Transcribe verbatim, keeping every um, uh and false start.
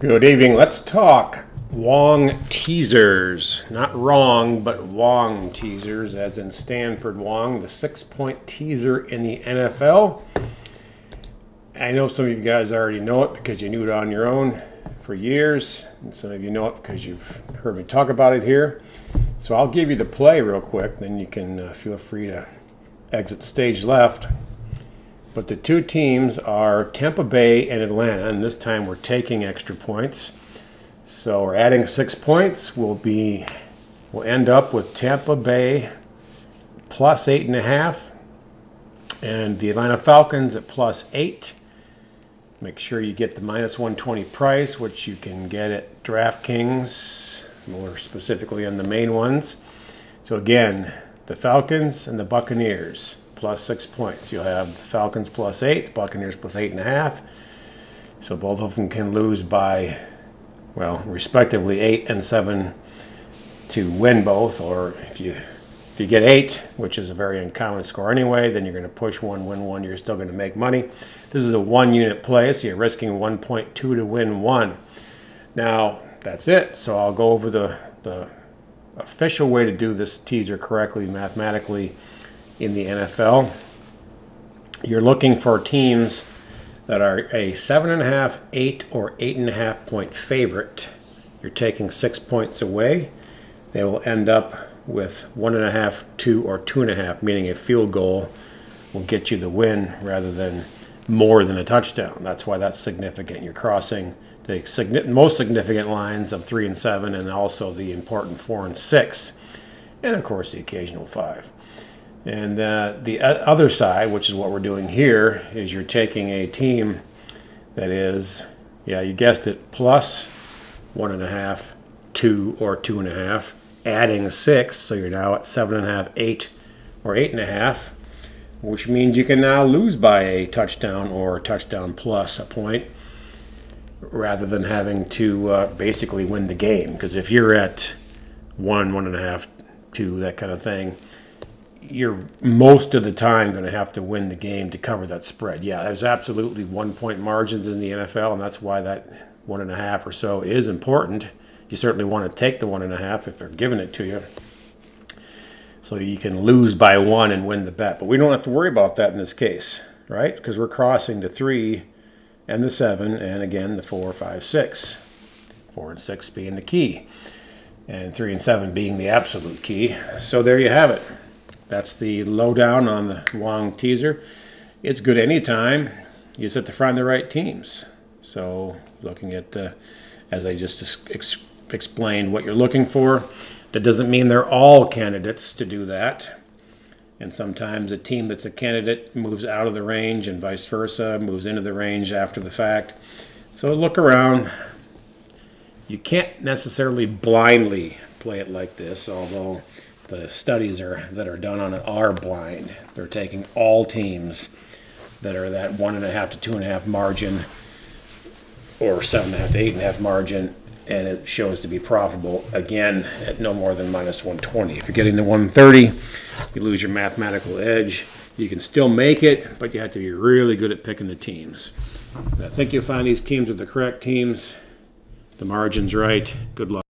Good evening. Let's talk Wong teasers. Not wrong, but Wong teasers, as in Stanford Wong, the six-point teaser in the N F L. I know some of you guys already know it because you knew it on your own for years, and some of you know it because you've heard me talk about it here. So I'll give you the play real quick, then you can uh, feel free to exit stage left. But the two teams are Tampa Bay and Atlanta, and this time we're taking extra points. So we're adding six points. We'll be, we'll end up with Tampa Bay plus eight and a half, and the Atlanta Falcons at plus eight. Make sure you get the minus one twenty price, which you can get at DraftKings, more specifically on the main ones. So again, the Falcons and the Buccaneers. Plus six points. You'll have the Falcons plus eight, the Buccaneers plus eight and a half. So both of them can lose by, well, respectively eight and seven to win both. Or if you if you get eight, which is a very uncommon score anyway, then you're going to push one, win one. You're still going to make money. This is a one-unit play, so you're risking one point two to win one. Now that's it. So I'll go over the the official way to do this teaser correctly mathematically. In the N F L, you're looking for teams that are a seven and a half, eight, or eight and a half point favorite. You're taking six points away. They will end up with one and a half, two, or two and a half, meaning a field goal will get you the win rather than more than a touchdown. That's why that's significant. You're crossing the most significant lines of three and seven, and also the important four and six, and of course the occasional five. And uh, the other side, which is what we're doing here, is you're taking a team that is, yeah, you guessed it, plus one and a half, two, or two and a half, adding six, so you're now at seven and a half, eight, or eight and a half, which means you can now lose by a touchdown or a touchdown plus a point, rather than having to uh, basically win the game. Because if you're at one, one and a half, two, that kind of thing, you're most of the time going to have to win the game to cover that spread. Yeah, there's absolutely one-point margins in the N F L, and that's why that one and a half or so is important. You certainly want to take the one and a half if they're giving it to you, so you can lose by one and win the bet. But we don't have to worry about that in this case, right? Because we're crossing the three and the seven, and again the four, five, six. Four and six being the key, and three and seven being the absolute key. So there you have it. That's the lowdown on the Wong teaser. It's good anytime. You just have to find the right teams. So looking at, uh, as I just ex explained, what you're looking for, that doesn't mean they're all candidates to do that. And sometimes a team that's a candidate moves out of the range and vice versa, moves into the range after the fact. So look around. You can't necessarily blindly play it like this, although the studies are, that are done on it are blind. They're taking all teams that are that one and a half to two and a half margin, or seven and a half to eight and a half margin, and it shows to be profitable, again, at no more than minus one twenty. If you're getting to one thirty, you lose your mathematical edge. You can still make it, but you have to be really good at picking the teams. And I think you'll find these teams are the correct teams. The margin's right. Good luck.